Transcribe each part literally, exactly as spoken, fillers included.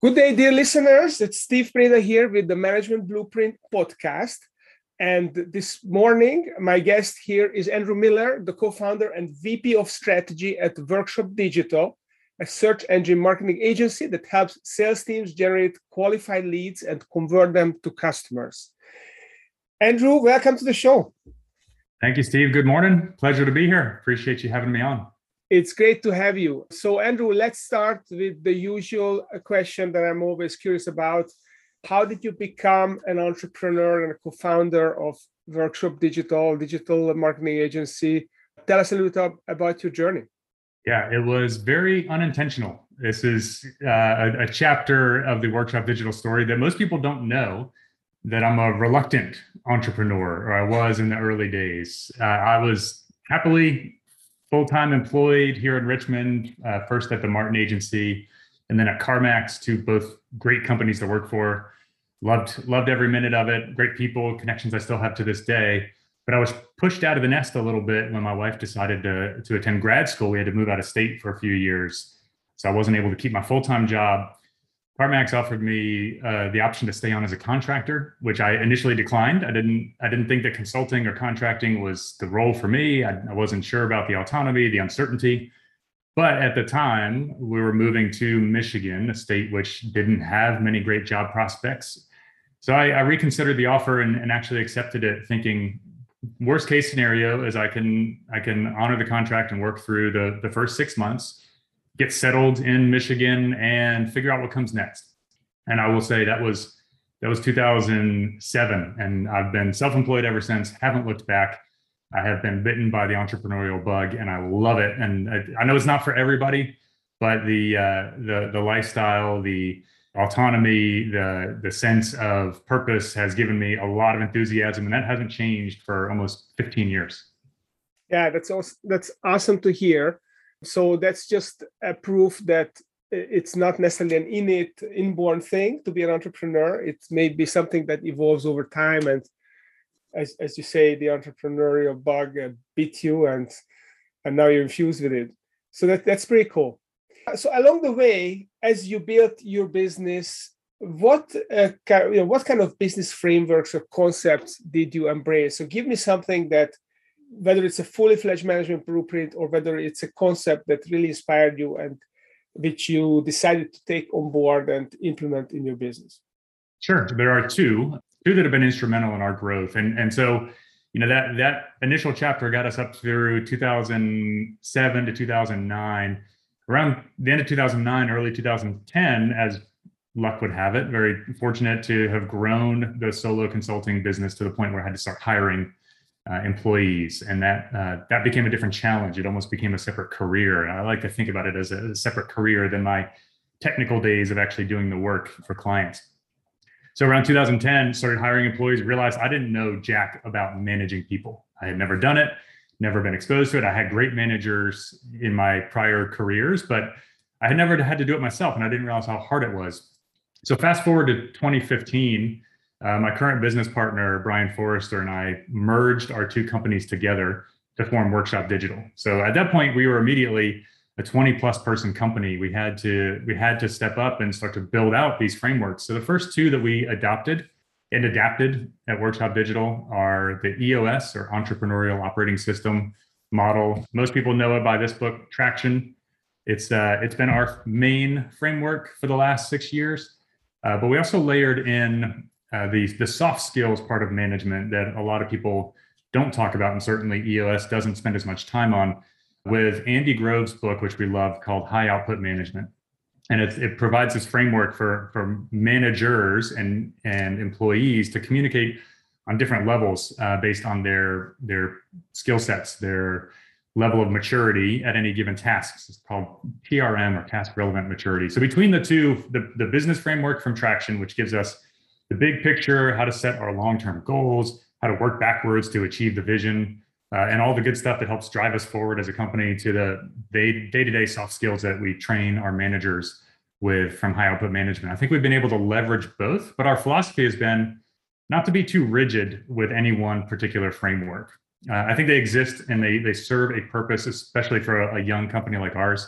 Good day, dear listeners. It's Steve Preda here with the Management Blueprint podcast. And this morning, my guest here is Andrew Miller, the co-founder and V P of Strategy at Workshop Digital, a search engine marketing agency that helps sales teams generate qualified leads and convert them to customers. Andrew, welcome to the show. Thank you, Steve. Good morning. Pleasure to be here. Appreciate you having me on. It's great to have you. So, Andrew, let's start with the usual question that I'm always curious about. How did you become an entrepreneur and a co-founder of Workshop Digital, digital marketing agency? Tell us a little about your journey. Yeah, it was very unintentional. This is uh, a, a chapter of the Workshop Digital story that most people don't know, that I'm a reluctant entrepreneur, or I was in the early days. Uh, I was happily full-time employed here in Richmond, uh, first at the Martin Agency, and then at CarMax, two both great companies to work for. Loved, loved every minute of it. Great people, connections I still have to this day. But I was pushed out of the nest a little bit when my wife decided to, to attend grad school. We had to move out of state for a few years, so I wasn't able to keep my full-time job. CarMax offered me uh, the option to stay on as a contractor, which I initially declined. I didn't I didn't think that consulting or contracting was the role for me. I, I wasn't sure about the autonomy, the uncertainty. But at the time, we were moving to Michigan, a state which didn't have many great job prospects. So I, I reconsidered the offer and, and actually accepted it, thinking worst case scenario is I can I can honor the contract and work through the, the first six months, get settled in Michigan, and figure out what comes next. And I will say that was that was two thousand seven, and I've been self-employed ever since, haven't looked back. I have been bitten by the entrepreneurial bug, and I love it. And I, I know it's not for everybody, but the uh, the the lifestyle, the autonomy, the the sense of purpose has given me a lot of enthusiasm, and that hasn't changed for almost fifteen years. Yeah, that's awesome. That's awesome to hear. So that's just a proof that it's not necessarily an innate, inborn thing to be an entrepreneur. It may be something that evolves over time. And as, as you say, the entrepreneurial bug bit you, and, and now you're infused with it. So that, that's pretty cool. So along the way, as you built your business, what uh, you know, what kind of business frameworks or concepts did you embrace? So give me something that, whether it's a fully fledged management blueprint or whether it's a concept that really inspired you and which you decided to take on board and implement in your business? Sure. There are two, two that have been instrumental in our growth. And, and so, you know, that, that initial chapter got us up through two thousand seven to two thousand nine. Around the end of two thousand nine, early two thousand ten, as luck would have it, very fortunate to have grown the solo consulting business to the point where I had to start hiring Uh, employees, and that uh, that became a different challenge. It almost became a separate career. And I like to think about it as a, a separate career than my technical days of actually doing the work for clients. So around two thousand ten, started hiring employees, realized I didn't know jack about managing people. I had never done it, never been exposed to it. I had great managers in my prior careers, but I had never had to do it myself, and I didn't realize how hard it was. So fast forward to twenty fifteen, Uh, my current business partner, Brian Forrester, and I merged our two companies together to form Workshop Digital. So at that point, we were immediately a twenty plus person company. We had to we had to step up and start to build out these frameworks. So the first two that we adopted and adapted at Workshop Digital are the E O S, or Entrepreneurial Operating System model. Most people know it by this book, Traction. It's uh, it's been our main framework for the last six years, uh, but we also layered in Uh, the, the soft skills part of management that a lot of people don't talk about, and certainly E O S doesn't spend as much time on, with Andy Grove's book, which we love, called High Output Management. And it, it provides this framework for, for managers and, and employees to communicate on different levels uh, based on their, their skill sets, their level of maturity at any given task. It's called P R M, or Task Relevant Maturity. So between the two, the, the business framework from Traction, which gives us the big picture, how to set our long-term goals, how to work backwards to achieve the vision, uh, and all the good stuff that helps drive us forward as a company, to the day, day-to-day soft skills that we train our managers with from High Output Management. I think we've been able to leverage both, but our philosophy has been not to be too rigid with any one particular framework. Uh, I think they exist and they, they serve a purpose, especially for a, a young company like ours.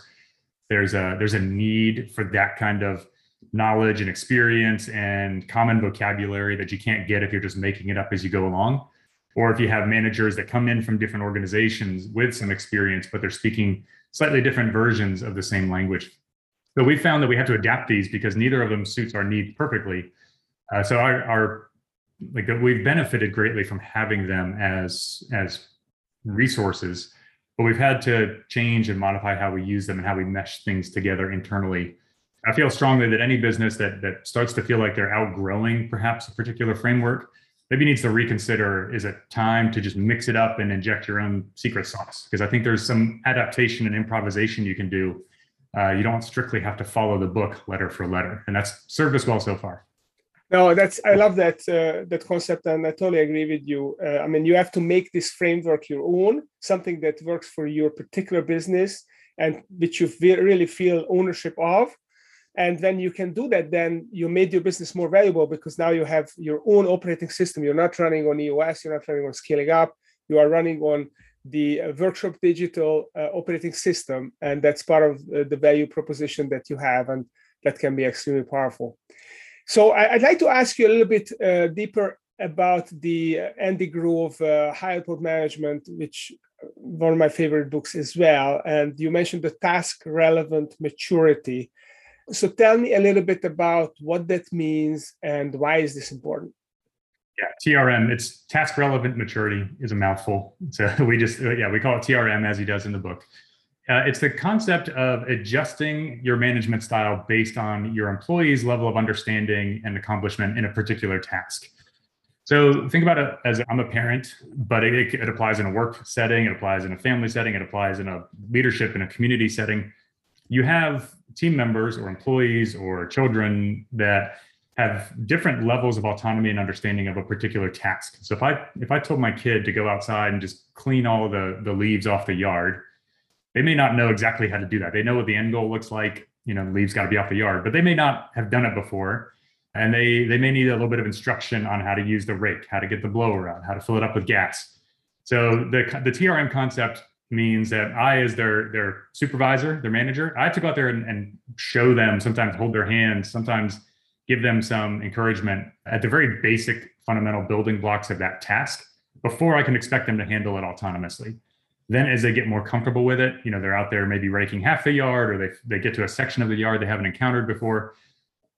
There's a, there's a need for that kind of knowledge and experience and common vocabulary that you can't get if you're just making it up as you go along. Or if you have managers that come in from different organizations with some experience, but they're speaking slightly different versions of the same language. So we found that we had to adapt these because neither of them suits our needs perfectly. Uh, so our, our like we've benefited greatly from having them as, as resources, but we've had to change and modify how we use them and how we mesh things together internally. I feel strongly that any business that, that starts to feel like they're outgrowing perhaps a particular framework maybe needs to reconsider, is it time to just mix it up and inject your own secret sauce? Because I think there's some adaptation and improvisation you can do. Uh, you don't strictly have to follow the book letter for letter, and that's served us well so far. No, that's I love that uh, that concept, and I totally agree with you. Uh, I mean, you have to make this framework your own, something that works for your particular business and which you feel, really feel ownership of. And when you can do that, then you made your business more valuable because now you have your own operating system. You're not running on E O S. You're not running on scaling up. You are running on the uh, Workshop Digital uh, operating system. And that's part of uh, the value proposition that you have. And that can be extremely powerful. So I, I'd like to ask you a little bit uh, deeper about the uh, Andy Grove uh, High Output Management, which one of my favorite books as well. And you mentioned the task relevant maturity. So tell me a little bit about what that means and why is this important? Yeah, T R M, it's task relevant maturity is a mouthful. So we just, yeah, we call it T R M as he does in the book. Uh, it's the concept of adjusting your management style based on your employees' level of understanding and accomplishment in a particular task. So think about it as I'm a parent, but it, it applies in a work setting, it applies in a family setting, it applies in a leadership and a community setting. You have team members or employees or children that have different levels of autonomy and understanding of a particular task. So if I if I told my kid to go outside and just clean all the, the leaves off the yard, they may not know exactly how to do that. They know what the end goal looks like, you know, the leaves got to be off the yard, but they may not have done it before. And they they may need a little bit of instruction on how to use the rake, how to get the blower out, how to fill it up with gas. So the the T R M concept means that I, as their, their supervisor, their manager, I have to go out there and, and show them, sometimes hold their hand, sometimes give them some encouragement at the very basic fundamental building blocks of that task before I can expect them to handle it autonomously. Then as they get more comfortable with it, you know, they're out there maybe raking half the yard, or they, they get to a section of the yard they haven't encountered before.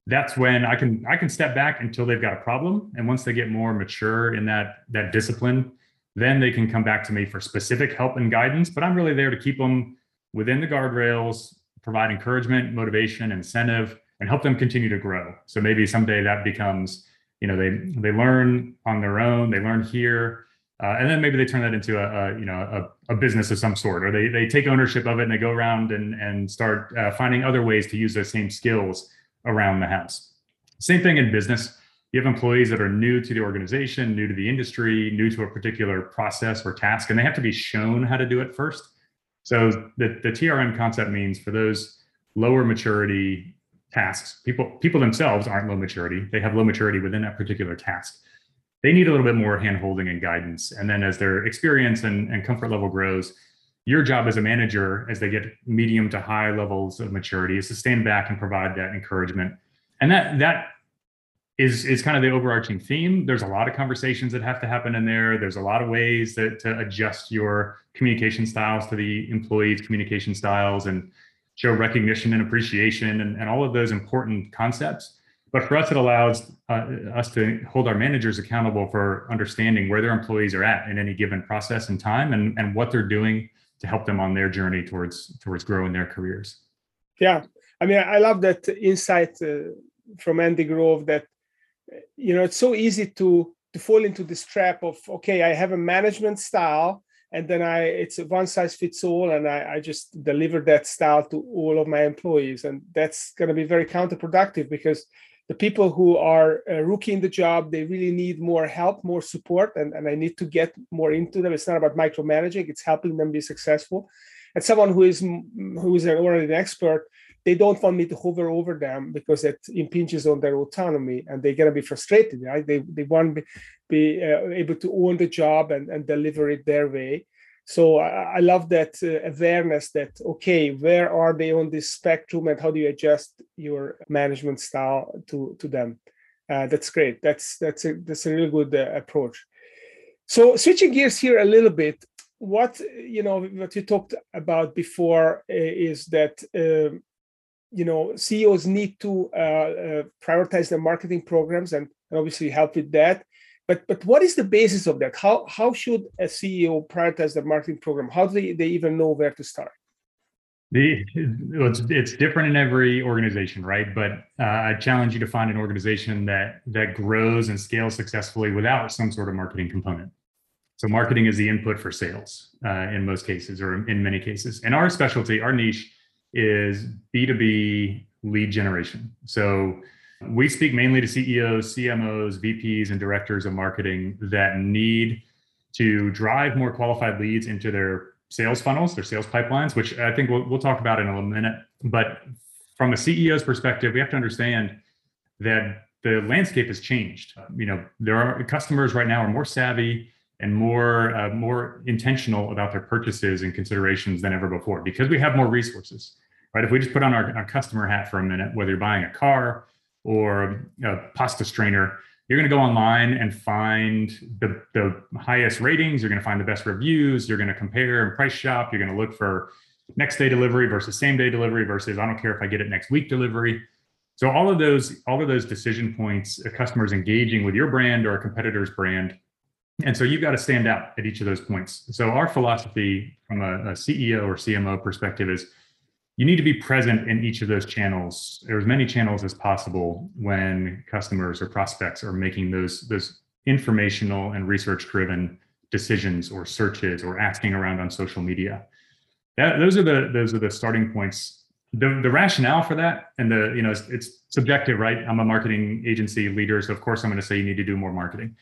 That's when I can, I can step back until they've got a problem. And once they get more mature in that, that discipline, then they can come back to me for specific help and guidance, but I'm really there to keep them within the guardrails, provide encouragement, motivation, incentive, and help them continue to grow. So maybe someday that becomes, you know, they they learn on their own, they learn here, uh, and then maybe they turn that into a, a you know a, a business of some sort, or they they take ownership of it and they go around and and start uh, finding other ways to use those same skills around the house. Same thing in business. You have employees that are new to the organization, new to the industry, new to a particular process or task, and they have to be shown how to do it first. So the, the T R M concept means for those lower maturity tasks, people, people themselves aren't low maturity. They have low maturity within that particular task. They need a little bit more hand-holding and guidance. And then as their experience and, and comfort level grows, your job as a manager, as they get medium to high levels of maturity, is to stand back and provide that encouragement. And that that is is kind of the overarching theme. There's a lot of conversations that have to happen in there. There's a lot of ways that to adjust your communication styles to the employees' communication styles and show recognition and appreciation and, and all of those important concepts. But for us, it allows uh, us to hold our managers accountable for understanding where their employees are at in any given process and time and, and what they're doing to help them on their journey towards, towards growing their careers. Yeah, I mean, I love that insight uh, from Andy Grove that you know, it's so easy to, to fall into this trap of, okay, I have a management style, and then I it's a one size fits all, and I, I just deliver that style to all of my employees. And that's going to be very counterproductive because the people who are a rookie in the job, they really need more help, more support, and, and I need to get more into them. It's not about micromanaging, it's helping them be successful. And someone who is who is already an expert, they don't want me to hover over them because it impinges on their autonomy and they're going to be frustrated, right? They, they want to be, be uh, able to own the job and, and deliver it their way. So I, I love that uh, awareness that, okay, where are they on this spectrum and how do you adjust your management style to, to them? Uh, that's great. That's, that's, a, that's a really good uh, approach. So switching gears here a little bit, what, you know, what you talked about before is that, uh, you know, C E Os need to uh, uh, prioritize their marketing programs and, and obviously help with that. But but what is the basis of that? How how should a C E O prioritize their marketing program? How do they, they even know where to start? The, it's, it's different in every organization, right? But uh, I challenge you to find an organization that that grows and scales successfully without some sort of marketing component. So marketing is the input for sales uh, in most cases, or in many cases. And our specialty, our niche, is B two B lead generation. So we speak mainly to C E Os, C M Os, V Ps, and directors of marketing that need to drive more qualified leads into their sales funnels, their sales pipelines, which I think we'll, we'll talk about in a little minute. But from a C E O's perspective, we have to understand that the landscape has changed. You know, there are customers right now are more savvy and more, uh, more intentional about their purchases and considerations than ever before, because we have more resources, right? If we just put on our, our customer hat for a minute, whether you're buying a car or a pasta strainer, you're going to go online and find the, the highest ratings. You're going to find the best reviews. You're going to compare and price shop. You're going to look for next day delivery versus same day delivery versus I don't care if I get it next week delivery. So all of those, all of those decision points, a customer's engaging with your brand or a competitor's brand. And so you've got to stand out at each of those points. So our philosophy from a, a C E O or C M O perspective is, you need to be present in each of those channels, or as many channels as possible, when customers or prospects are making those, those informational and research-driven decisions or searches or asking around on social media. That, those are the those are the starting points. The, the rationale for that, and the you know it's, it's subjective, right? I'm a marketing agency leader, so of course I'm going to say you need to do more marketing.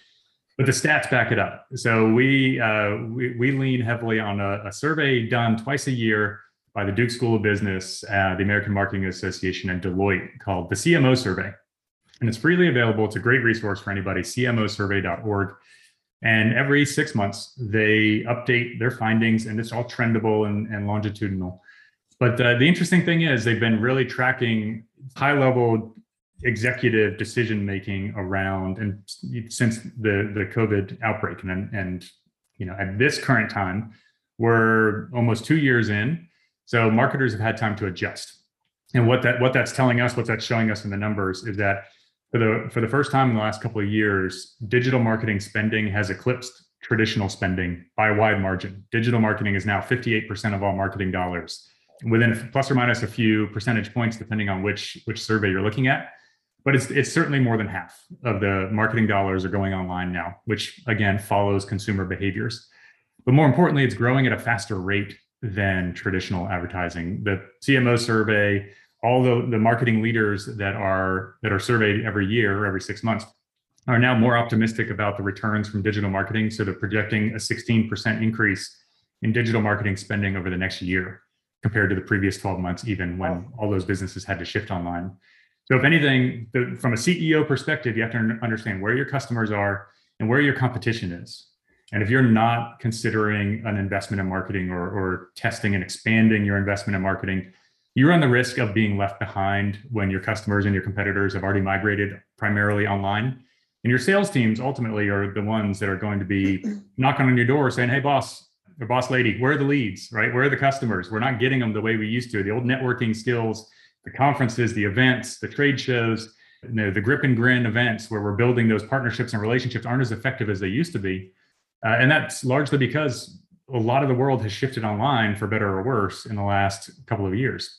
But the stats back it up. So we uh, we, we lean heavily on a, a survey done twice a year by the Duke School of Business, uh, the American Marketing Association, and Deloitte, called the C M O Survey. And it's freely available. It's a great resource for anybody, C M O survey dot org. And every six months, they update their findings, and it's all trendable and, and longitudinal. But uh, the interesting thing is they've been really tracking high-level executive decision-making around, and since the, the COVID outbreak. And, and you know, at this current time, we're almost two years in. So marketers have had time to adjust. And what that what that's telling us, what that's showing us in the numbers, is that for the for the first time in the last couple of years, digital marketing spending has eclipsed traditional spending by a wide margin. Digital marketing is now fifty-eight percent of all marketing dollars, within plus or minus a few percentage points, depending on which, which survey you're looking at. But it's it's certainly more than half of the marketing dollars are going online now, which again follows consumer behaviors. But more importantly, it's growing at a faster rate than traditional advertising. The C M O survey, all the, the marketing leaders that are that are surveyed every year or every six months are now more optimistic about the returns from digital marketing. So they're projecting a sixteen percent increase in digital marketing spending over the next year compared to the previous twelve months, even when all those businesses had to shift online. So if anything, the, from a C E O perspective, you have to understand where your customers are and where your competition is. And if you're not considering an investment in marketing or, or testing and expanding your investment in marketing, you run the risk of being left behind when your customers and your competitors have already migrated primarily online. And your sales teams ultimately are the ones that are going to be knocking on your door saying, hey, boss or boss lady, where are the leads, right? Where are the customers? We're not getting them the way we used to. The old networking skills, the conferences, the events, the trade shows, you know, the grip and grin events where we're building those partnerships and relationships aren't as effective as they used to be. Uh, and that's largely because a lot of the world has shifted online for better or worse in the last couple of years.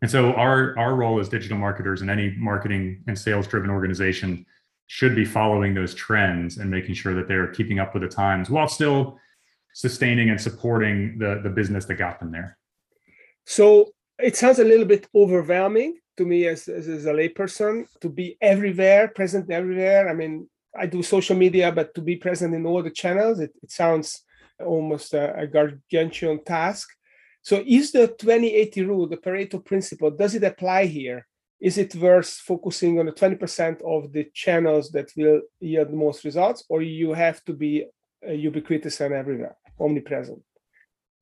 And so our, our role as digital marketers in any marketing and sales-driven organization should be following those trends and making sure that they're keeping up with the times while still sustaining and supporting the, the business that got them there. So it sounds a little bit overwhelming to me as, as, as a layperson to be everywhere, present everywhere. I mean, I do social media, but to be present in all the channels, it, it sounds almost a, a gargantuan task. So is the twenty eighty rule, the Pareto principle, does it apply here? Is it worth focusing on the twenty percent of the channels that will yield the most results, or you have to be ubiquitous and everywhere, omnipresent?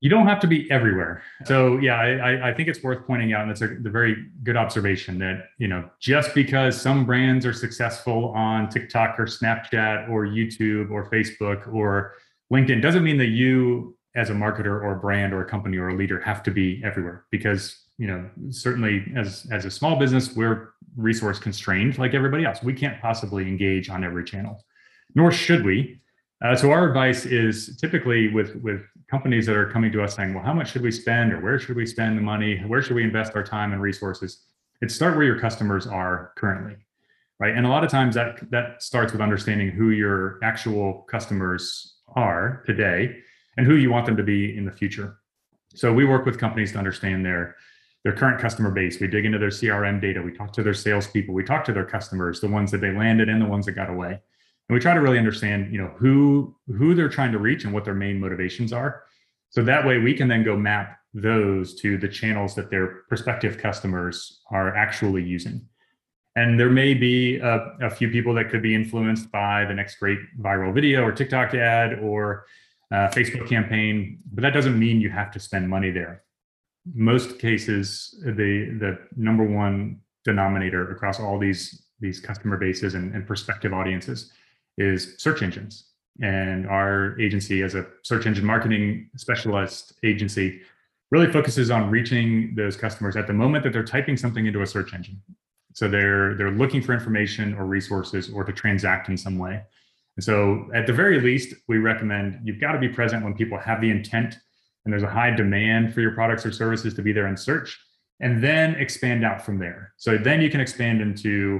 You don't have to be everywhere. So yeah, I, I think it's worth pointing out, and that's a the very good observation that, you know, just because some brands are successful on TikTok or Snapchat or YouTube or Facebook or LinkedIn doesn't mean that you as a marketer or a brand or a company or a leader have to be everywhere, because, you know, certainly as, as a small business, we're resource constrained like everybody else. We can't possibly engage on every channel, nor should we. Uh, so our advice is typically with, with companies that are coming to us saying, well, how much should we spend, or where should we spend the money? Where should we invest our time and resources? It's start where your customers are currently, right? And a lot of times that, that starts with understanding who your actual customers are today and who you want them to be in the future. So we work with companies to understand their, their current customer base. We dig into their C R M data. We talk to their salespeople. We talk to their customers, the ones that they landed and the ones that got away. And we try to really understand, you know, who, who they're trying to reach and what their main motivations are. So that way we can then go map those to the channels that their prospective customers are actually using. And there may be a, a few people that could be influenced by the next great viral video or TikTok ad or uh, Facebook campaign, but that doesn't mean you have to spend money there. Most cases, the, the number one denominator across all these, these customer bases and, and prospective audiences is search engines. And our agency, as a search engine marketing specialist agency, really focuses on reaching those customers at the moment that they're typing something into a search engine. So they're they're looking for information or resources or to transact in some way. And so at the very least, we recommend you've got to be present when people have the intent and there's a high demand for your products or services to be there in search, and then expand out from there. So then you can expand into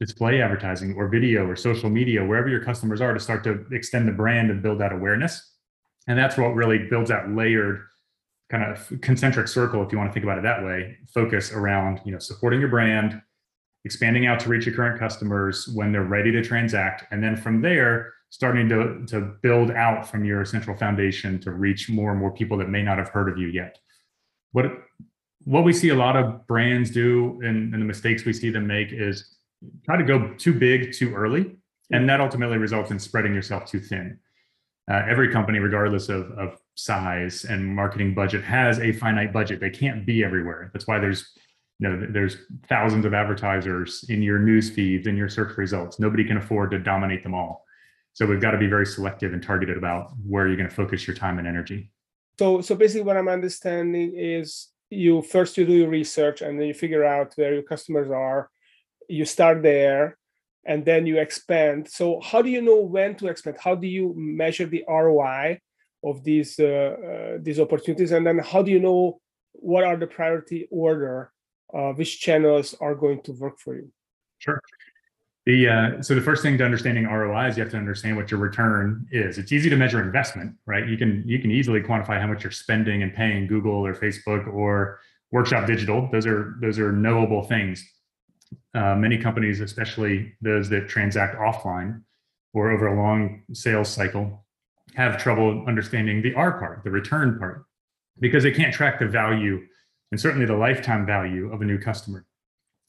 display advertising or video or social media, wherever your customers are, to start to extend the brand and build that awareness. And that's what really builds that layered kind of concentric circle, if you want to think about it that way, focus around, you know, supporting your brand, expanding out to reach your current customers when they're ready to transact. And then from there, starting to, to build out from your central foundation to reach more and more people that may not have heard of you yet. What, what we see a lot of brands do, and, and the mistakes we see them make, is try to go too big too early, and that ultimately results in spreading yourself too thin. Uh, every company, regardless of, of size and marketing budget, has a finite budget. They can't be everywhere. That's why there's, you know, there's thousands of advertisers in your news feeds, in your search results. Nobody can afford to dominate them all. So we've got to be very selective and targeted about where you're going to focus your time and energy. So, so basically what I'm understanding is you first you do your research, and then you figure out where your customers are. You start there and then you expand. So how do you know when to expand? How do you measure the R O I of these uh, uh, these opportunities? And then how do you know what are the priority order, uh, which channels are going to work for you? Sure. The uh, so the first thing to understanding R O I is you have to understand what your return is. It's easy to measure investment, right? You can you can easily quantify how much you're spending and paying Google or Facebook or Workshop Digital. Those are those are knowable things. Uh, many companies, especially those that transact offline or over a long sales cycle, have trouble understanding the R part, the return part, because they can't track the value and certainly the lifetime value of a new customer.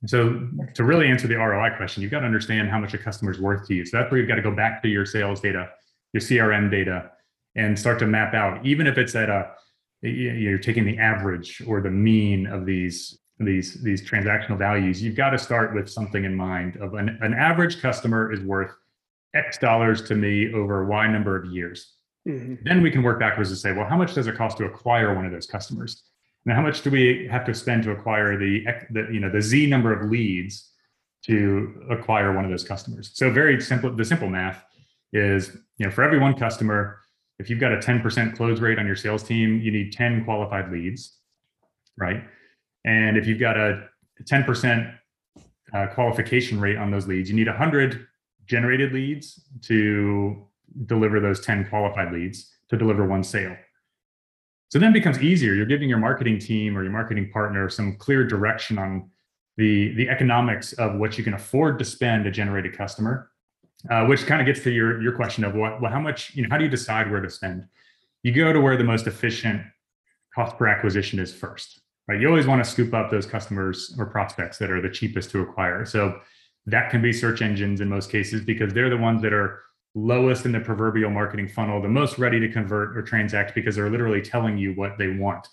And so to really answer the R O I question, you've got to understand how much a customer is worth to you. So that's where you've got to go back to your sales data, your C R M data, and start to map out, even if it's at a, you're taking the average or the mean of these these these transactional values, you've got to start with something in mind of an, an average customer is worth X dollars to me over Y number of years. Mm-hmm. Then we can work backwards and say, well, how much does it cost to acquire one of those customers? Now, how much do we have to spend to acquire the, the you know, the Z number of leads to acquire one of those customers? So very simple, the simple math is, you know, for every one customer, if you've got a ten percent close rate on your sales team, you need ten qualified leads, right? And if you've got a ten percent uh, qualification rate on those leads, you need one hundred generated leads to deliver those ten qualified leads to deliver one sale. So then it becomes easier. You're giving your marketing team or your marketing partner some clear direction on the, the economics of what you can afford to spend to generate a customer, uh, which kind of gets to your, your question of what, well, how much, you know, how do you decide where to spend? You go to where the most efficient cost per acquisition is first. Right? You always want to scoop up those customers or prospects that are the cheapest to acquire. So that can be search engines in most cases, because they're the ones that are lowest in the proverbial marketing funnel, the most ready to convert or transact, because they're literally telling you what they want.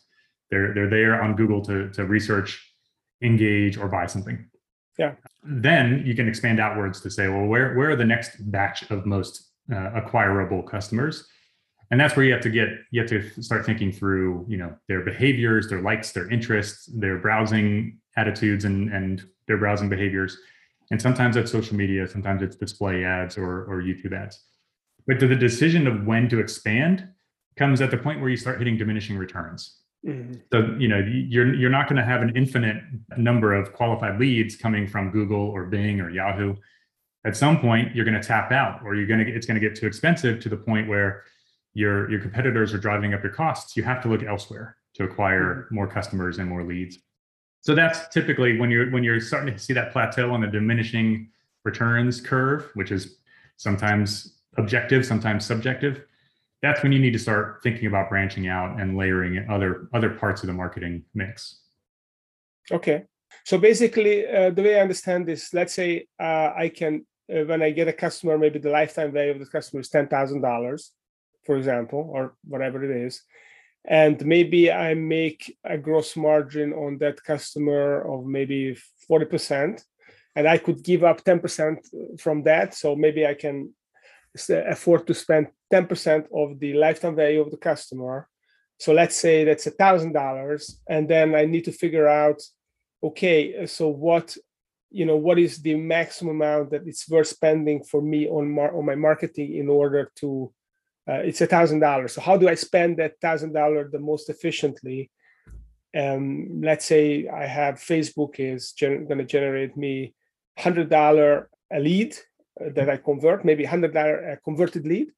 They're, they're there on Google to, to research, engage, or buy something. Yeah. Then you can expand outwards to say, well, where, where are the next batch of most uh, acquirable customers? And that's where you have to get, you have to start thinking through, you know, their behaviors, their likes, their interests, their browsing attitudes, and, and their browsing behaviors. And sometimes that's social media, sometimes it's display ads or, or YouTube ads. But the decision of when to expand comes at the point where you start hitting diminishing returns. Mm-hmm. So, you know, you're, you're not going to have an infinite number of qualified leads coming from Google or Bing or Yahoo. At some point, you're going to tap out, or you're going to, it's going to get too expensive to the point where your, your competitors are driving up your costs. You have to look elsewhere to acquire more customers and more leads. So that's typically when you're, when you're starting to see that plateau on the diminishing returns curve, which is sometimes objective, sometimes subjective. That's when you need to start thinking about branching out and layering other other parts of the marketing mix. Okay. So basically, uh, the way I understand this, let's say uh, I can, uh, when I get a customer, maybe the lifetime value of the customer is ten thousand dollars, for example, or whatever it is. And maybe I make a gross margin on that customer of maybe forty percent, and I could give up ten percent from that. So maybe I can afford to spend ten percent of the lifetime value of the customer. So let's say that's one thousand dollars. And then I need to figure out, okay, so what, you know, what is the maximum amount that it's worth spending for me on, mar- on my marketing in order to, uh, it's one thousand dollars. So how do I spend that one thousand dollars the most efficiently? Um, let's say I have Facebook is gen- going to generate me one hundred dollars a lead that I convert, maybe one hundred dollars a converted lead.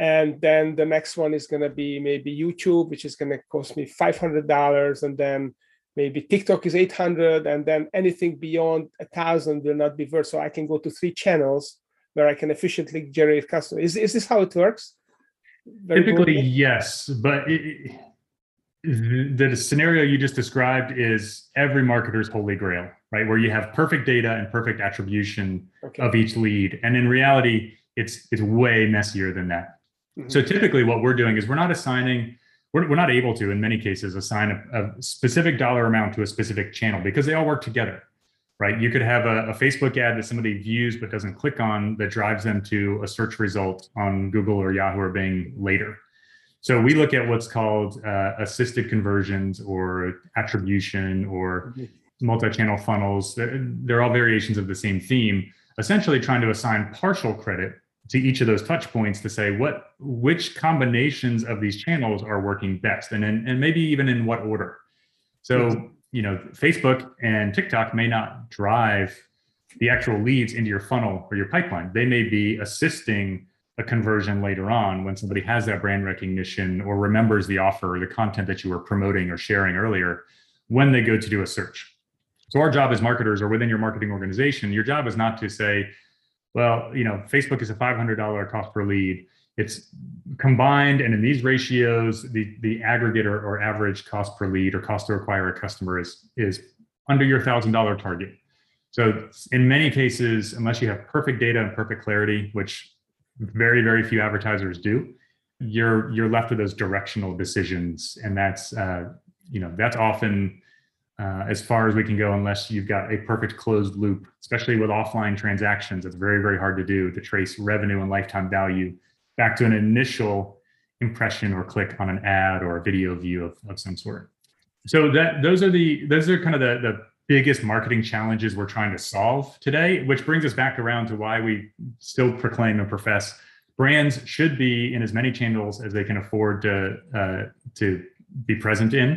And then the next one is going to be maybe YouTube, which is going to cost me five hundred dollars. And then maybe TikTok is eight hundred dollars. And then anything beyond one thousand dollars will not be worth. So I can go to three channels where I can efficiently generate customers. Is, is this how it works? Very Typically, broadly? Yes. But it, the, the scenario you just described is every marketer's holy grail, right? Where you have perfect data and perfect attribution okay. of each lead. And in reality, it's it's way messier than that. So typically what we're doing is we're not assigning, we're, we're not able to, in many cases, assign a, a specific dollar amount to a specific channel because they all work together, right? You could have a, a Facebook ad that somebody views but doesn't click on that drives them to a search result on Google or Yahoo or Bing later. So we look at what's called uh, assisted conversions or attribution or multi-channel funnels. They're all variations of the same theme, essentially trying to assign partial credit to each of those touch points to say what, which combinations of these channels are working best, and and, and maybe even in what order. So, you know, Facebook and TikTok may not drive the actual leads into your funnel or your pipeline. They may be assisting a conversion later on when somebody has that brand recognition or remembers the offer or the content that you were promoting or sharing earlier when they go to do a search. So our job as marketers or within your marketing organization, your job is not to say, well, you know, Facebook is a five hundred dollars cost per lead. It's combined, and in these ratios, the, the aggregate or, or average cost per lead or cost to acquire a customer is, is under your one thousand dollars target. So in many cases, unless you have perfect data and perfect clarity, which very, very few advertisers do, you're you're left with those directional decisions. And that's, uh, you know, that's often Uh, as far as we can go, unless you've got a perfect closed loop, especially with offline transactions. It's very, very hard to do to trace revenue and lifetime value back to an initial impression or click on an ad or a video view of, of some sort. So that those are the those are kind of the, the biggest marketing challenges we're trying to solve today, which brings us back around to why we still proclaim and profess brands should be in as many channels as they can afford to uh, to be present in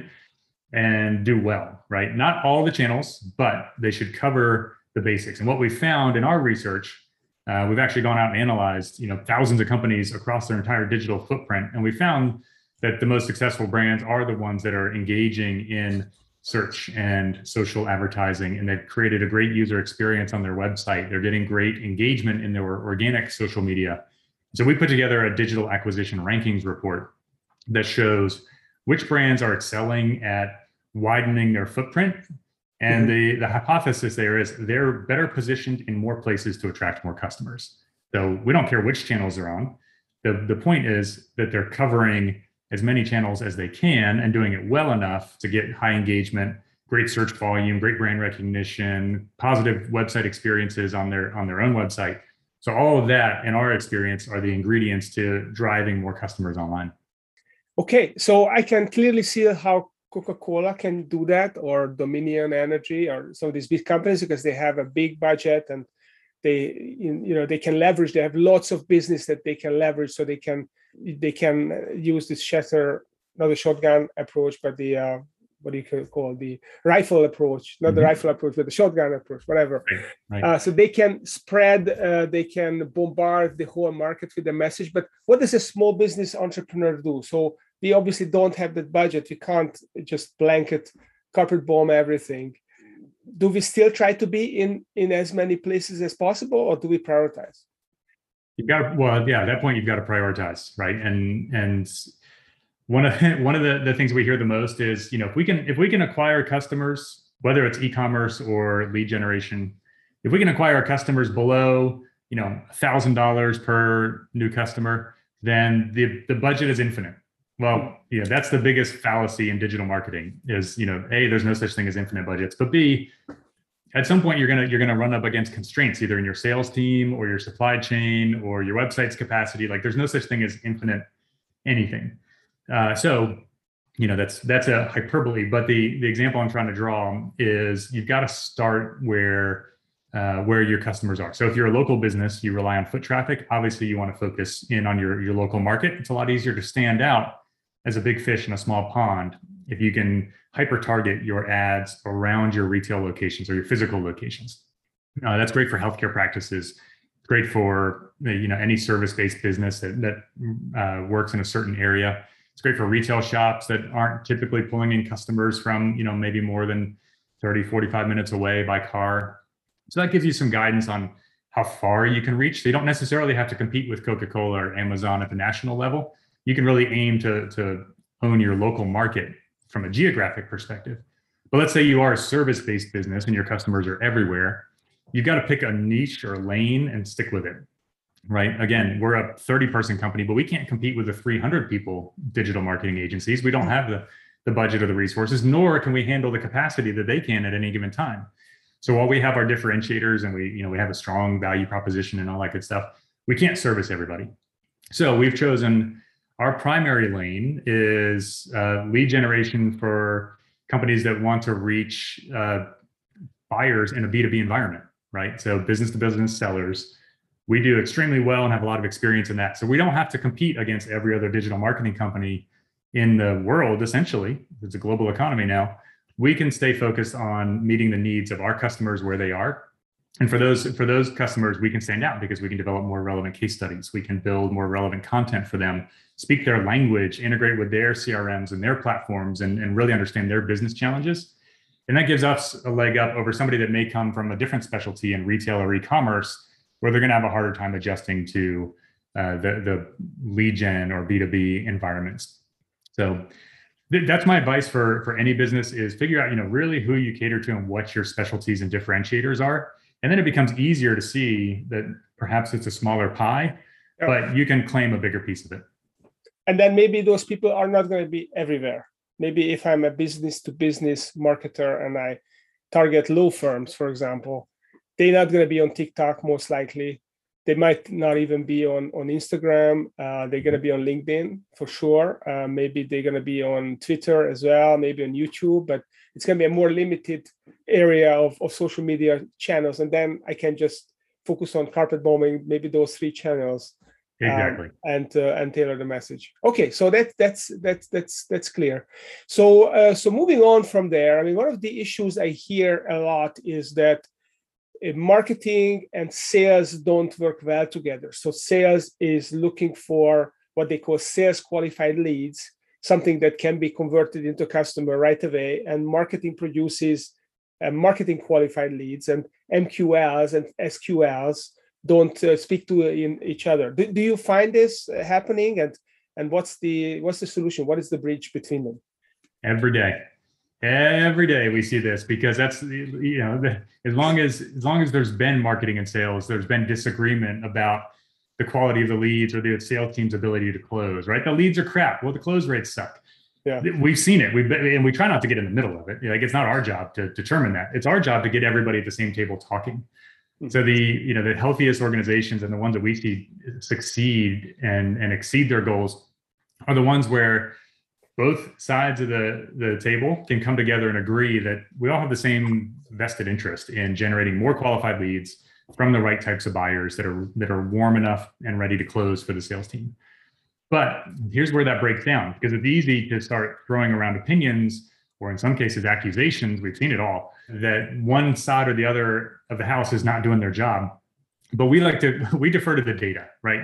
and do well, right? Not all the channels, but they should cover the basics. And what we found in our research, uh, we've actually gone out and analyzed, you know, thousands of companies across their entire digital footprint. And we found that the most successful brands are the ones that are engaging in search and social advertising. And they've created a great user experience on their website. They're getting great engagement in their organic social media. So we put together a digital acquisition rankings report that shows which brands are excelling at widening their footprint. And the, the hypothesis there is they're better positioned in more places to attract more customers. So we don't care which channels they're on. The, the point is that they're covering as many channels as they can and doing it well enough to get high engagement, great search volume, great brand recognition, positive website experiences on their on their own website. So all of that, in our experience, are the ingredients to driving more customers online. Okay, so I can clearly see how Coca-Cola can do that, or Dominion Energy, or some of these big companies, because they have a big budget and they, you know, they can leverage. They have lots of business that they can leverage, so they can they can use this shatter, not the shotgun approach, but the uh, what do you call the rifle approach? Not mm-hmm. the rifle approach, but the shotgun approach, whatever. Right, right. Uh, so they can spread, uh, they can bombard the whole market with the message. But what does a small business entrepreneur do? So we obviously don't have that budget. We can't just blanket carpet bomb everything. Do we still try to be in, in as many places as possible, or do we prioritize? You've got to, well, yeah, at that point, you've got to prioritize, right? And and one of one of the, the things we hear the most is, you know, if we can if we can acquire customers, whether it's e-commerce or lead generation, if we can acquire customers below, you know, one thousand dollars per new customer, then the, the budget is infinite. Well, yeah, that's the biggest fallacy in digital marketing is, you know, A, there's no such thing as infinite budgets, but B, at some point you're gonna you're gonna run up against constraints, either in your sales team or your supply chain or your website's capacity. Like, there's no such thing as infinite anything. Uh, so, you know, that's that's a hyperbole. But the the example I'm trying to draw is you've got to start where uh, where your customers are. So if you're a local business, you rely on foot traffic. Obviously, you want to focus in on your your local market. It's a lot easier to stand out as a big fish in a small pond if you can hyper target your ads around your retail locations or your physical locations. Uh, that's great for healthcare practices. It's great for, you know, any service-based business that, that uh, works in a certain area. It's great for retail shops that aren't typically pulling in customers from, you know, maybe more than thirty, forty-five minutes away by car. So that gives you some guidance on how far you can reach. So you don't necessarily have to compete with Coca-Cola or Amazon at the national level. You can really aim to, to own your local market from a geographic perspective. But let's say you are a service-based business and your customers are everywhere. You've got to pick a niche or lane and stick with it, right? Again, we're a thirty-person company, but we can't compete with the three hundred people digital marketing agencies. We don't have the, the budget or the resources, nor can we handle the capacity that they can at any given time. So while we have our differentiators and we, you know, we have a strong value proposition and all that good stuff, we can't service everybody. So we've chosen... Our primary lane is uh, lead generation for companies that want to reach uh, buyers in a B two B environment, right? So business to business sellers. We do extremely well and have a lot of experience in that. So we don't have to compete against every other digital marketing company in the world, essentially. It's a global economy now. We can stay focused on meeting the needs of our customers where they are. And for those, for those customers, we can stand out because we can develop more relevant case studies. We can build more relevant content for them, speak their language, integrate with their C R Ms and their platforms, and, and really understand their business challenges. And that gives us a leg up over somebody that may come from a different specialty in retail or e-commerce, where they're going to have a harder time adjusting to uh, the, the lead gen or B two B environments. So th- that's my advice for, for any business is figure out, you know, really who you cater to and what your specialties and differentiators are. And then it becomes easier to see that perhaps it's a smaller pie, yep. but you can claim a bigger piece of it. And then maybe those people are not going to be everywhere. Maybe if I'm a business-to-business marketer and I target law firms, for example, they're not going to be on TikTok, most likely. They might not even be on, on Instagram. Uh, they're going to be on LinkedIn for sure. Uh, maybe they're going to be on Twitter as well, maybe on YouTube, but it's going to be a more limited area of, of social media channels. And then I can just focus on carpet bombing, maybe those three channels. Exactly. Um, and uh, and tailor the message. Okay, so that that's that's that's that's clear. So uh, so moving on from there, I mean, one of the issues I hear a lot is that uh, marketing and sales don't work well together. So sales is looking for what they call sales qualified leads, something that can be converted into customer right away, and marketing produces uh, marketing qualified leads, and M Q Ls and S Q Ls don't uh, speak to uh, in each other. Do, do you find this uh, happening? And and what's the what's the solution? What is the bridge between them? Every day, every day we see this, because that's, you know, the, as long as as long as there's been marketing and sales, there's been disagreement about the quality of the leads or the sales team's ability to close, right? The leads are crap. Well, the close rates suck. Yeah. We've seen it. We've been, and we try not to get in the middle of it. Like, it's not our job to determine that. It's our job to get everybody at the same table talking. So the, you know, the healthiest organizations and the ones that we see succeed and, and exceed their goals are the ones where both sides of the, the table can come together and agree that we all have the same vested interest in generating more qualified leads from the right types of buyers that are that are warm enough and ready to close for the sales team. But here's where that breaks down, because it's easy to start throwing around opinions, or in some cases accusations, we've seen it all, that one side or the other of the house is not doing their job. But we like to, we defer to the data, right?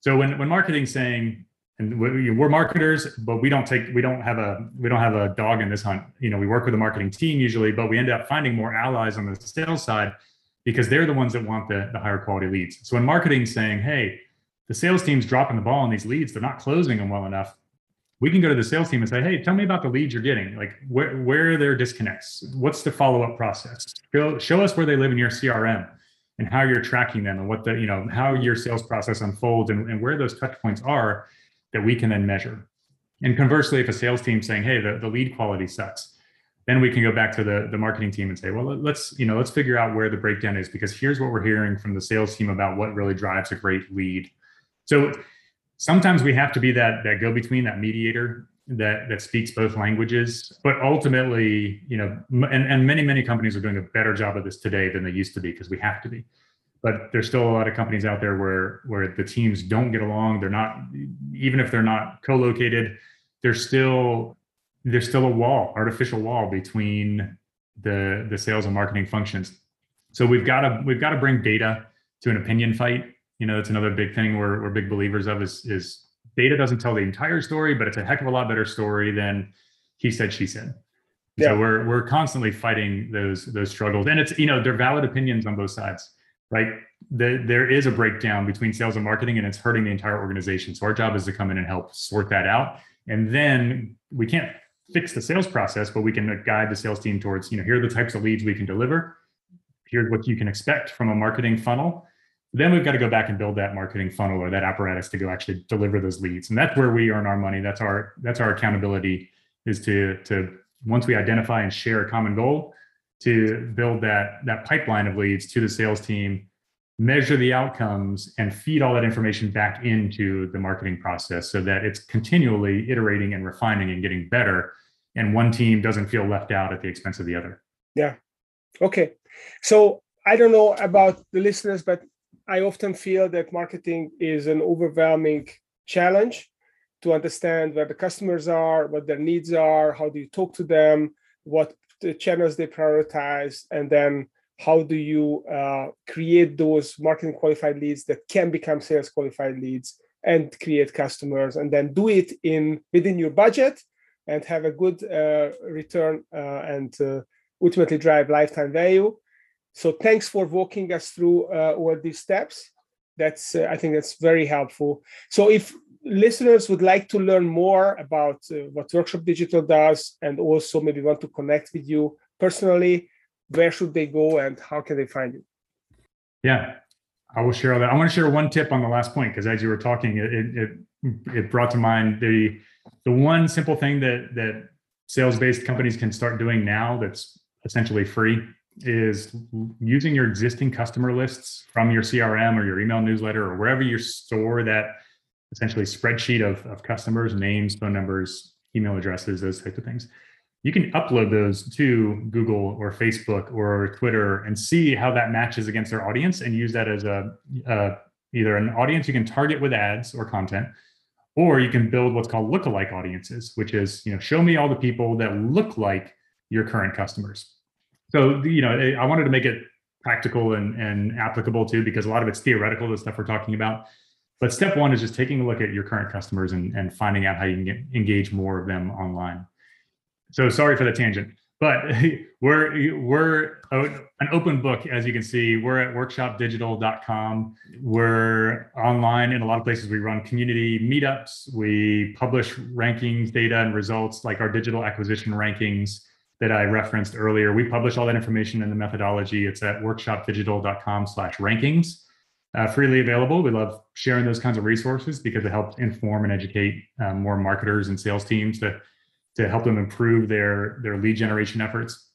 So when, when marketing's saying, and we're marketers, but we don't take, we don't have a, we don't have a dog in this hunt. You know, we work with a marketing team usually, but we end up finding more allies on the sales side because they're the ones that want the, the higher quality leads. So when marketing's saying, hey, the sales team's dropping the ball on these leads, they're not closing them well enough, we can go to the sales team and say, hey, tell me about the leads you're getting. Like, where, where are their disconnects? What's the follow-up process? Show, show us where they live in your C R M and how you're tracking them and what the, you know, how your sales process unfolds and, and where those touch points are that we can then measure. And conversely, if a sales team's saying, hey, the, the lead quality sucks, then we can go back to the, the marketing team and say, well, let's, you know, let's figure out where the breakdown is, because here's what we're hearing from the sales team about what really drives a great lead. So sometimes we have to be that that go-between, that mediator that that speaks both languages. But ultimately, you know, and, and many, many companies are doing a better job of this today than they used to be, because we have to be. But there's still a lot of companies out there where where the teams don't get along. They're not, even if they're not co-located, there's still there's still a wall, artificial wall between the the sales and marketing functions. So we've got to we've got to bring data to an opinion fight. You know, it's another big thing we're, we're big believers of is, is data doesn't tell the entire story, but it's a heck of a lot better story than he said, she said. Yeah. So we're we're constantly fighting those those struggles. And it's, you know, they're valid opinions on both sides, right? The, there is a breakdown between sales and marketing, and it's hurting the entire organization. So our job is to come in and help sort that out. And then we can't fix the sales process, but we can guide the sales team towards, you know, here are the types of leads we can deliver. Here's what you can expect from a marketing funnel. Then we've got to go back and build that marketing funnel or that apparatus to go actually deliver those leads. And that's where we earn our money. That's our that's our accountability, is to, to once we identify and share a common goal, to build that, that pipeline of leads to the sales team, measure the outcomes, and feed all that information back into the marketing process so that it's continually iterating and refining and getting better. And one team doesn't feel left out at the expense of the other. Yeah. Okay. So I don't know about the listeners, but I often feel that marketing is an overwhelming challenge to understand where the customers are, what their needs are, how do you talk to them, what the channels they prioritize, and then how do you uh, create those marketing qualified leads that can become sales qualified leads and create customers, and then do it in within your budget and have a good uh, return uh, and uh, ultimately drive lifetime value. So thanks for walking us through uh, all these steps. That's uh, I think that's very helpful. So if listeners would like to learn more about uh, what Workshop Digital does, and also maybe want to connect with you personally, where should they go and how can they find you? Yeah, I will share all that. I want to share one tip on the last point, because as you were talking, it, it it brought to mind the the one simple thing that that sales-based companies can start doing now that's essentially free, is using your existing customer lists from your C R M or your email newsletter or wherever you store that essentially spreadsheet of, of customers, names, phone numbers, email addresses, those types of things. You can upload those to Google or Facebook or Twitter and see how that matches against their audience, and use that as a uh, either an audience you can target with ads or content, or you can build what's called lookalike audiences, which is, you know, show me all the people that look like your current customers. So, you know, I wanted to make it practical and, and applicable too, because a lot of it's theoretical, the stuff we're talking about. But step one is just taking a look at your current customers and, and finding out how you can get, engage more of them online. So sorry for the tangent, but we're we're an open book, as you can see. We're at workshop digital dot com. We're online in a lot of places. We run community meetups. We publish rankings, data, and results, like our digital acquisition rankings that I referenced earlier. We publish all that information in the methodology. It's at workshop digital dot com slash rankings. uh, freely available. We love sharing those kinds of resources because it helps inform and educate um, more marketers and sales teams to, to help them improve their, their lead generation efforts.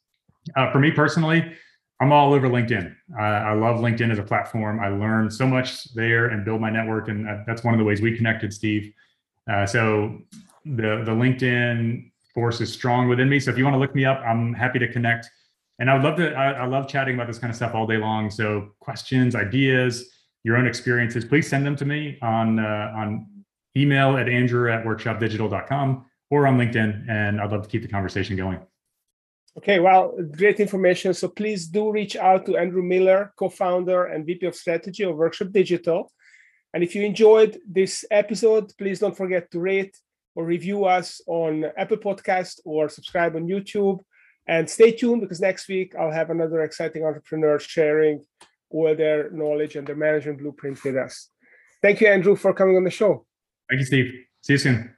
Uh, for me personally, I'm all over LinkedIn. Uh, I love LinkedIn as a platform. I learned so much there and build my network. And uh, that's one of the ways we connected, Steve. Uh, so the, the LinkedIn force is strong within me. So if you want to look me up, I'm happy to connect. And I would love to, I, I love chatting about this kind of stuff all day long. So questions, ideas, your own experiences, please send them to me on, uh, on email at andrew at workshop digital dot com or on LinkedIn. And I'd love to keep the conversation going. Okay, well, great information. So please do reach out to Andrew Miller, co-founder and V P of Strategy of Workshop Digital. And if you enjoyed this episode, please don't forget to rate or review us on Apple Podcasts or subscribe on YouTube. And stay tuned, because next week I'll have another exciting entrepreneur sharing all their knowledge and their management blueprint with us. Thank you, Andrew, for coming on the show. Thank you, Steve. See you soon.